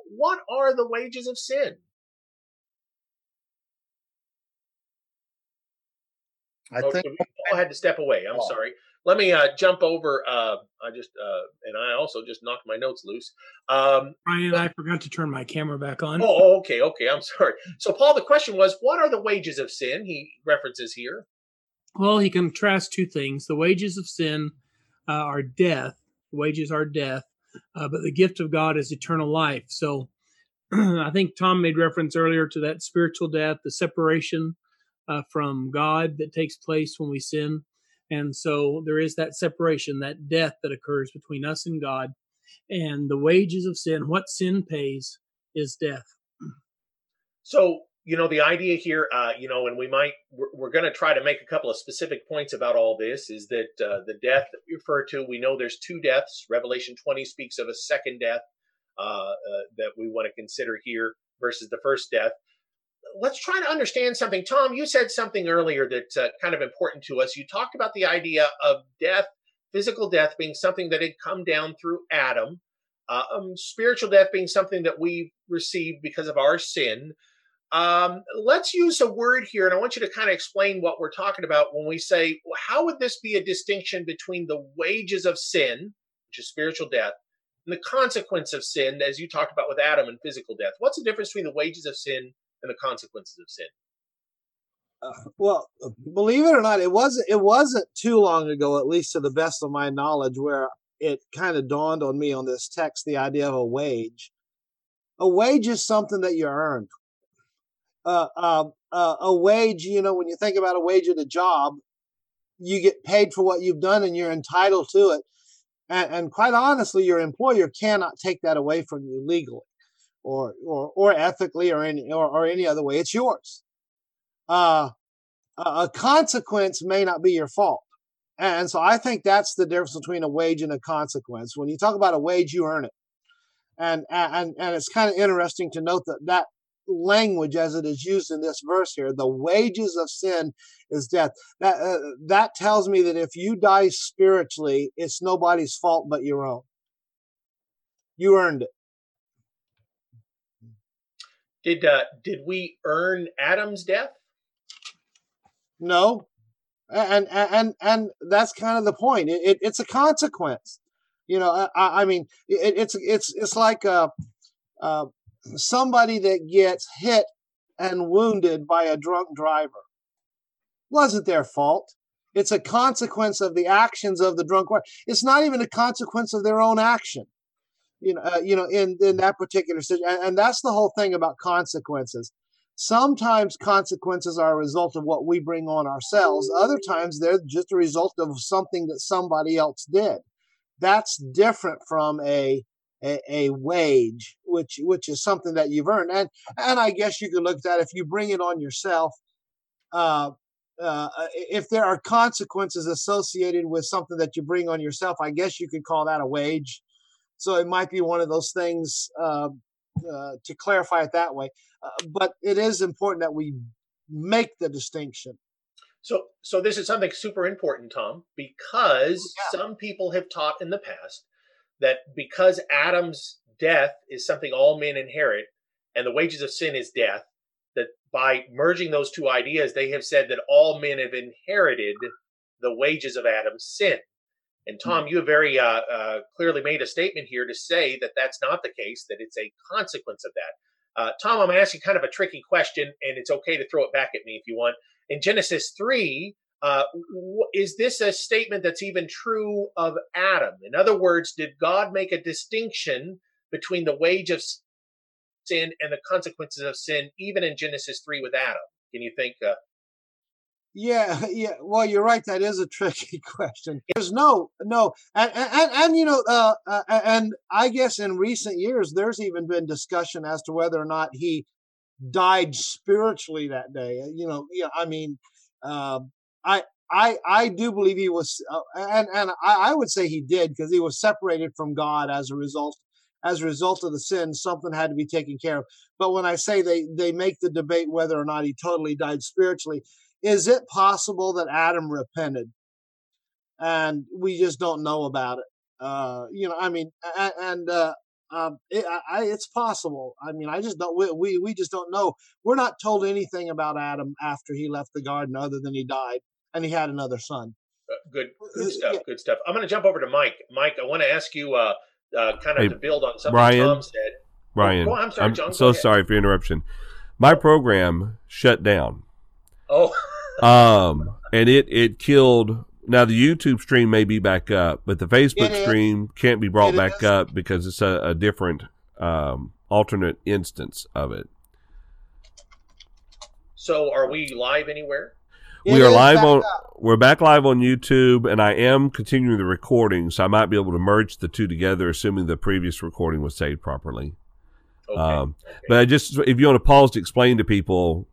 what are the wages of sin? I think Paul had to step away. I'm sorry. Let me jump over. And I also just knocked my notes loose. Brian, I forgot to turn my camera back on. Oh, okay. I'm sorry. So, Paul, the question was, what are the wages of sin? He references here. Well, he contrasts two things. The wages of sin are death. Wages are death, but the gift of God is eternal life. So, I think Tom made reference earlier to that spiritual death, the separation from God that takes place when we sin. And so there is that separation, that death that occurs between us and God. And the wages of sin, what sin pays, is death. So, the idea here, and we're going to try to make a couple of specific points about all this, is that the death that we refer to, we know there's two deaths. Revelation 20 speaks of a second death that we want to consider here versus the first death. Let's try to understand something. Tom, you said something earlier that's kind of important to us. You talked about the idea of death, physical death being something that had come down through Adam, spiritual death being something that we received because of our sin. Let's use a word here, and I want you to kind of explain what we're talking about when we say, well, how would this be a distinction between the wages of sin, which is spiritual death, and the consequence of sin, as you talked about with Adam and physical death? What's the difference between the wages of sin and the consequences of sin? Well, believe it or not, it wasn't too long ago, at least to the best of my knowledge, where it kind of dawned on me on this text, the idea of a wage. A wage is something that you earn. A wage, when you think about a wage at a job, you get paid for what you've done and you're entitled to it. And quite honestly, your employer cannot take that away from you legally, or ethically, or any other way. It's yours. A consequence may not be your fault. And so I think that's the difference between a wage and a consequence. When you talk about a wage, you earn it. And it's kind of interesting to note that language as it is used in this verse here, the wages of sin is death. That tells me that if you die spiritually, it's nobody's fault but your own. You earned it. Did we earn Adam's death? No, and that's kind of the point. It's a consequence, I mean, it's like somebody that gets hit and wounded by a drunk driver. Wasn't their fault. It's a consequence of the actions of the drunk driver. It's not even a consequence of their own action. In that particular situation, and that's the whole thing about consequences. Sometimes consequences are a result of what we bring on ourselves. Other times they're just a result of something that somebody else did. That's different from a wage, which is something that you've earned. And I guess you could look at that if you bring it on yourself. If there are consequences associated with something that you bring on yourself, I guess you could call that a wage. So it might be one of those things to clarify it that way. But it is important that we make the distinction. So this is something super important, Tom, because some people have taught in the past that because Adam's death is something all men inherit and the wages of sin is death, that by merging those two ideas, they have said that all men have inherited the wages of Adam's sin. And Tom, you have very clearly made a statement here to say that that's not the case, that it's a consequence of that. Tom, I'm going to ask you kind of a tricky question, and it's okay to throw it back at me if you want. In Genesis 3, is this a statement that's even true of Adam? In other words, did God make a distinction between the wage of sin and the consequences of sin, even in Genesis 3 with Adam? Can you think... Yeah. Well, you're right. That is a tricky question. There's no. And I guess in recent years, there's even been discussion as to whether or not he died spiritually that day. I do believe he was, and I would say he did, because he was separated from God as a result as a result of the sin, something had to be taken care of. But when I say they make the debate whether or not he totally died spiritually, is it possible that Adam repented? And we just don't know about it. It's possible. I mean, I just don't, we just don't know. We're not told anything about Adam after he left the garden other than he died and he had another son. Good stuff. I'm going to jump over to Mike. Mike, I want to ask you to build on something Brian, Tom said. Brian, sorry for your interruption. My program shut down. Oh. And it killed. Now, the YouTube stream may be back up, but the Facebook stream can't be brought back up because it's a different alternate instance of it. So are we live anywhere? We're back live on YouTube, and I am continuing the recording, so I might be able to merge the two together, assuming the previous recording was saved properly. Okay. But if you want to pause to explain to people,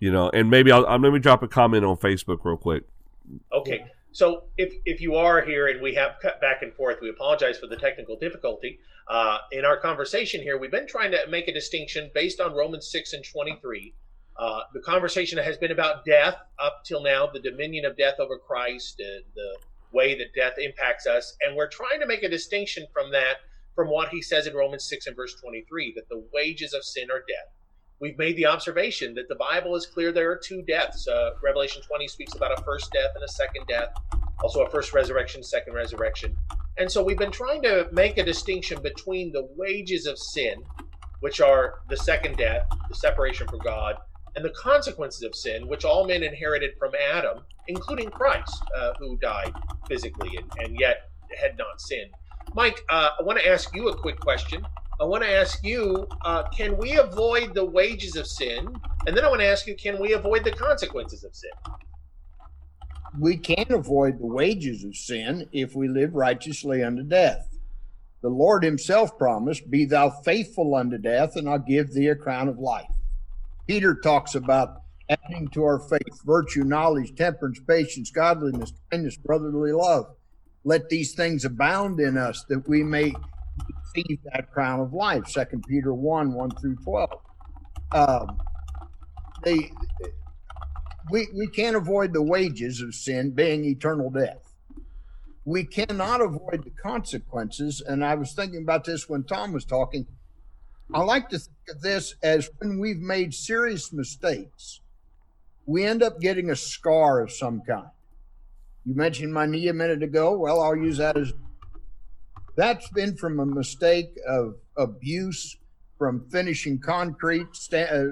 and maybe let me drop a comment on Facebook real quick. Okay, so if you are here and we have cut back and forth, we apologize for the technical difficulty. In our conversation here, we've been trying to make a distinction based on Romans 6 and 23. The conversation has been about death up till now, the dominion of death over Christ, the way that death impacts us. And we're trying to make a distinction from that, from what he says in Romans 6 and verse 23, that the wages of sin are death. We've made the observation that the Bible is clear there are two deaths. Revelation 20 speaks about a first death and a second death, also a first resurrection, second resurrection. And so we've been trying to make a distinction between the wages of sin, which are the second death, the separation from God, and the consequences of sin, which all men inherited from Adam, including Christ, who died physically and yet had not sinned. Mike, I want to ask you a quick question. I want to ask you, can we avoid the wages of sin? And then I want to ask you, can we avoid the consequences of sin? We can avoid the wages of sin if we live righteously unto death. The Lord himself promised, be thou faithful unto death, and I'll give thee a crown of life. Peter talks about adding to our faith virtue, knowledge, temperance, patience, godliness, kindness, brotherly love. Let these things abound in us that we may receive that crown of life, 2 Peter 1:1-12. We can't avoid the wages of sin being eternal death. We cannot avoid the consequences, and I was thinking about this when Tom was talking. I like to think of this as when we've made serious mistakes, we end up getting a scar of some kind. You mentioned my knee a minute ago. Well, I'll use that as that's been from a mistake of abuse, from finishing concrete,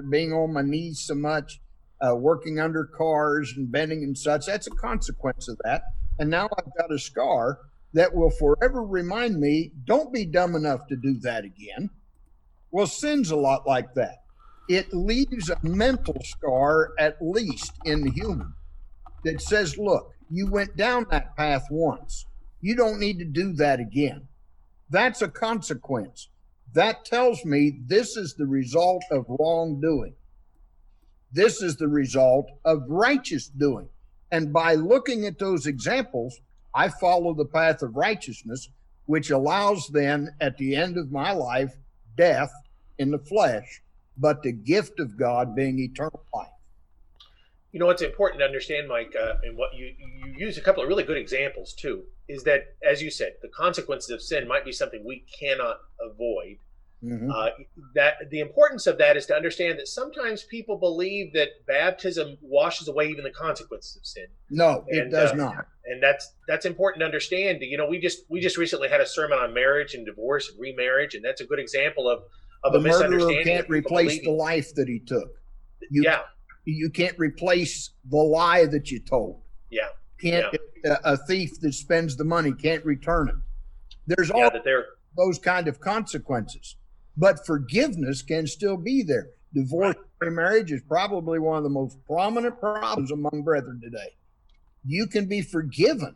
being on my knees so much, working under cars and bending and such. That's a consequence of that. And now I've got a scar that will forever remind me, don't be dumb enough to do that again. Well, sin's a lot like that. It leaves a mental scar, at least in the human, that says, look, you went down that path once. You don't need to do that again. That's a consequence. That tells me this is the result of wrongdoing. This is the result of righteous doing. And by looking at those examples, I follow the path of righteousness, which allows then at the end of my life, death in the flesh, but the gift of God being eternal life. You know, it's important to understand, Mike, and what you use a couple of really good examples, too, is that, as you said, the consequences of sin might be something we cannot avoid. Mm-hmm. That the importance of that is to understand that sometimes people believe that baptism washes away even the consequences of sin. No, it does not. And that's important to understand. You know, we just recently had a sermon on marriage and divorce and remarriage, and that's a good example of a misunderstanding. The murderer can't replace the life that he took. You can't replace the lie that you told. Yeah. A thief that spends the money can't return it. There's all those kind of consequences. But forgiveness can still be there. Divorce and remarriage is probably one of the most prominent problems among brethren today. You can be forgiven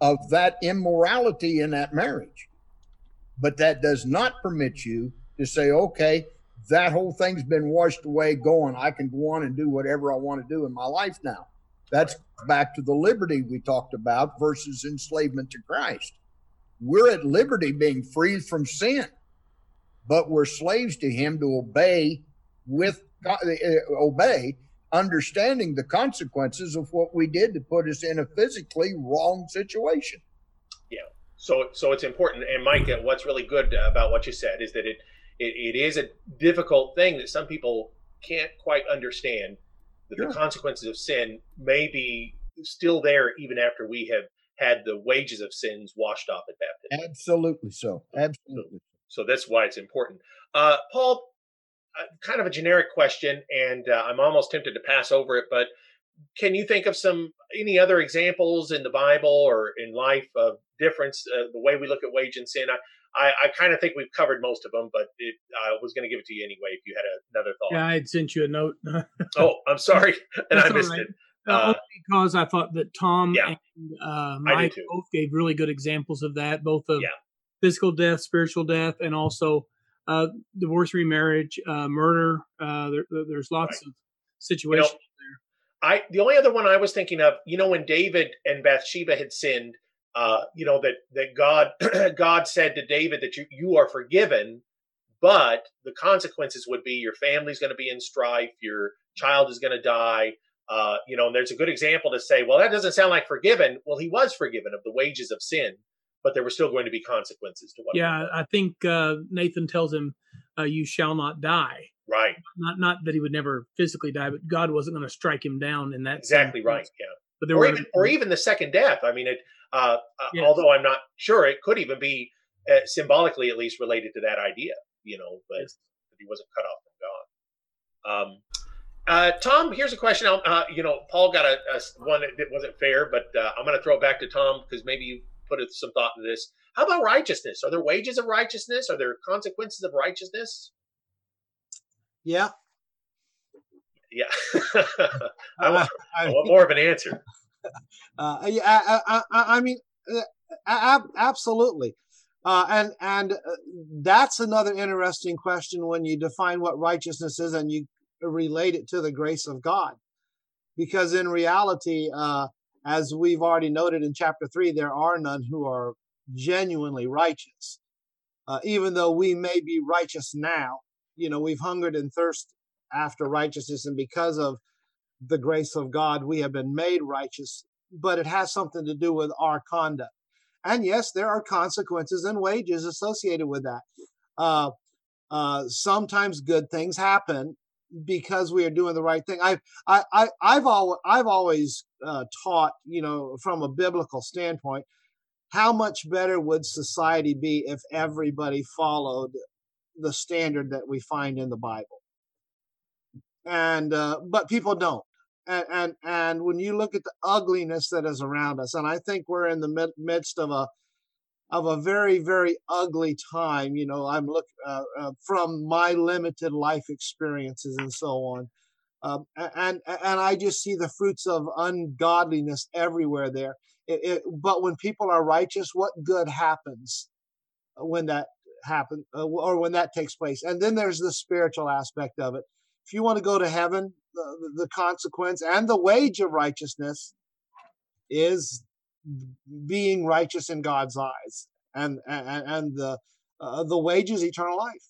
of that immorality in that marriage, but that does not permit you to say, okay, that whole thing's been washed away, I can go on and do whatever I want to do in my life now. That's back to the liberty we talked about versus enslavement to Christ. We're at liberty being free from sin. but were slaves to him to obey with obey, understanding the consequences of what we did to put us in a physically wrong situation. Yeah. So it's important. And Mike, what's really good about what you said is that it is a difficult thing that some people can't quite understand, that the consequences of sin may be still there even after we have had the wages of sins washed off at baptism. Absolutely so. Absolutely. So that's why it's important. Paul, kind of a generic question, and I'm almost tempted to pass over it, but can you think of any other examples in the Bible or in life of difference, the way we look at wage and sin? I kind of think we've covered most of them, but I was going to give it to you anyway if you had another thought. Yeah, I had sent you a note. Oh, I'm sorry, and I missed it. Only because I thought that Tom and Mike both gave really good examples of that, both of physical death, spiritual death, and also divorce, remarriage, murder. There's lots of situations there. The only other one I was thinking of, when David and Bathsheba had sinned, that God said to David that you are forgiven, but the consequences would be your family's going to be in strife, your child is going to die. And there's a good example to say, well, that doesn't sound like forgiven. Well, he was forgiven of the wages of sin, but there were still going to be consequences to what. Yeah, I think Nathan tells him, "You shall not die." Right. Not that he would never physically die, but God wasn't going to strike him down in that. Exactly right. Yeah. But there or even the second death. I mean, although I'm not sure, it could even be symbolically, at least, related to that idea. But he wasn't cut off from God. Tom, here's a question. Paul got a one that wasn't fair, but I'm going to throw it back to Tom because maybe you put some thought into this. How about righteousness? Are there wages of righteousness? Are there consequences of righteousness? Yeah. Yeah. I want more of an answer. Absolutely. And that's another interesting question when you define what righteousness is and you relate it to the grace of God, because in reality, as we've already noted in chapter 3, there are none who are genuinely righteous. Even though we may be righteous now, we've hungered and thirsted after righteousness, and because of the grace of God, we have been made righteous, but it has something to do with our conduct. And yes, there are consequences and wages associated with that. Sometimes good things happen because we are doing the right thing. I've always taught, from a biblical standpoint, how much better would society be if everybody followed the standard that we find in the Bible? And but people don't. And when you look at the ugliness that is around us, and I think we're in the midst of a very, very ugly time, I'm looking from my limited life experiences and so on. And I just see the fruits of ungodliness everywhere there. But when people are righteous, what good happens when that happens or when that takes place? And then there's the spiritual aspect of it. If you want to go to heaven, the consequence and the wage of righteousness is being righteous in God's eyes, and the wage is eternal life.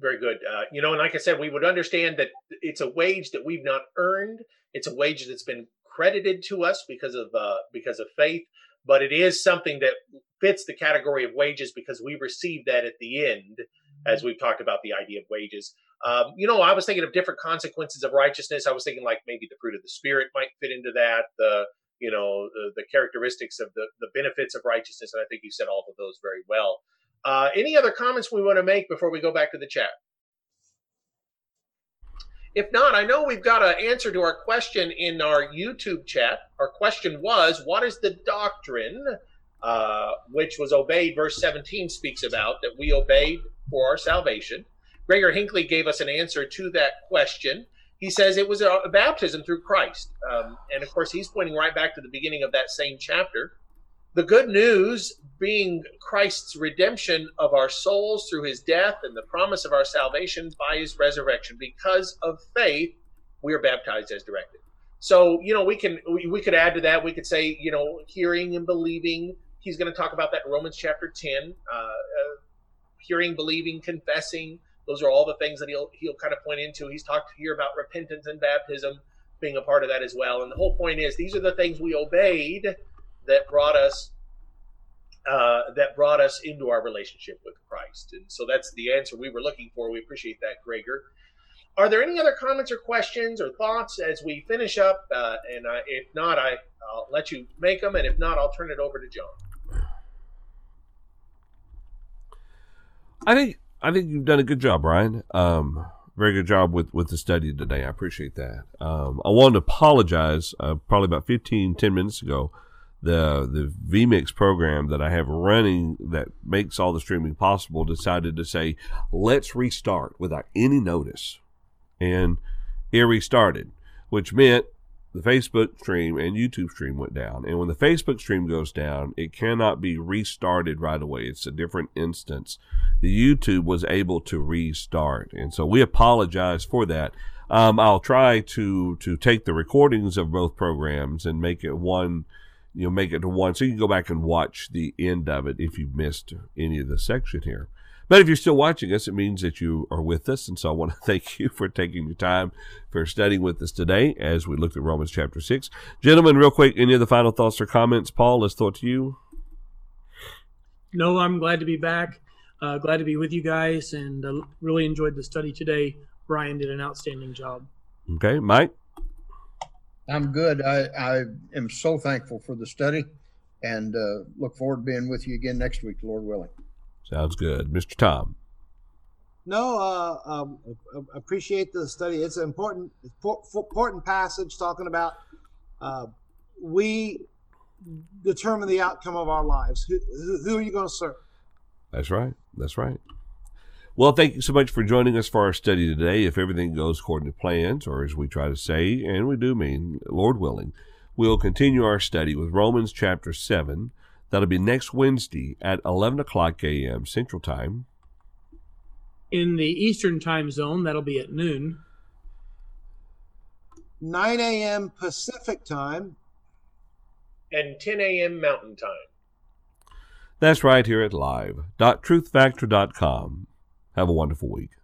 Very good. And like I said, we would understand that it's a wage that we've not earned. It's a wage that's been credited to us because of faith, but it is something that fits the category of wages because we receive that at the end, as we've talked about the idea of wages. I was thinking of different consequences of righteousness. I was thinking like maybe the fruit of the Spirit might fit into that, the characteristics of the benefits of righteousness. And I think you said all of those very well. Any other comments we want to make before we go back to the chat? If not, I know we've got an answer to our question in our YouTube chat. Our question was, what is the doctrine which was obeyed, verse 17 speaks about, that we obeyed for our salvation? Gregor Hinckley gave us an answer to that question. He says it was a baptism through Christ. And of course, he's pointing right back to the beginning of that same chapter. The good news being Christ's redemption of our souls through his death and the promise of our salvation by his resurrection. Because of faith, we are baptized as directed. So, we could add to that. We could say, hearing and believing. He's going to talk about that in Romans chapter 10. hearing, believing, confessing. Those are all the things that he'll kind of point into. He's talked here about repentance and baptism being a part of that as well. And the whole point is, these are the things we obeyed that brought us into our relationship with Christ. And so that's the answer we were looking for. We appreciate that, Gregor. Are there any other comments or questions or thoughts as we finish up? And if not, I'll let you make them. And if not, I'll turn it over to John. I think you've done a good job, Brian. Very good job with the study today. I appreciate that. I wanted to apologize. Probably about 10 minutes ago, the vMix program that I have running that makes all the streaming possible decided to say, let's restart without any notice. And it restarted, which meant the Facebook stream and YouTube stream went down. And when the Facebook stream goes down, it cannot be restarted right away. It's a different instance. The YouTube was able to restart. And so we apologize for that. I'll try to take the recordings of both programs and make it one, make it to one, so you can go back and watch the end of it if you missed any of the section here. But if you're still watching us, it means that you are with us, and so I want to thank you for taking your time for studying with us today as we looked at Romans chapter 6. Gentlemen, real quick, any of the final thoughts or comments? Paul, let's throw it to you. No, I'm glad to be back. Glad to be with you guys, and really enjoyed the study today. Brian did an outstanding job. Okay, Mike? I'm good. I am so thankful for the study, and look forward to being with you again next week, Lord willing. Sounds good. Mr. Tom. No, appreciate the study. It's an important passage talking about we determine the outcome of our lives. Who are you going to serve? That's right. That's right. Well, thank you so much for joining us for our study today. If everything goes according to plans, or as we try to say, and we do mean, Lord willing, we'll continue our study with Romans chapter 7. That'll be next Wednesday at 11 o'clock a.m. Central Time. In the Eastern Time Zone, that'll be at noon. 9 a.m. Pacific Time. And 10 a.m. Mountain Time. That's right here at live.truthfactor.com. Have a wonderful week.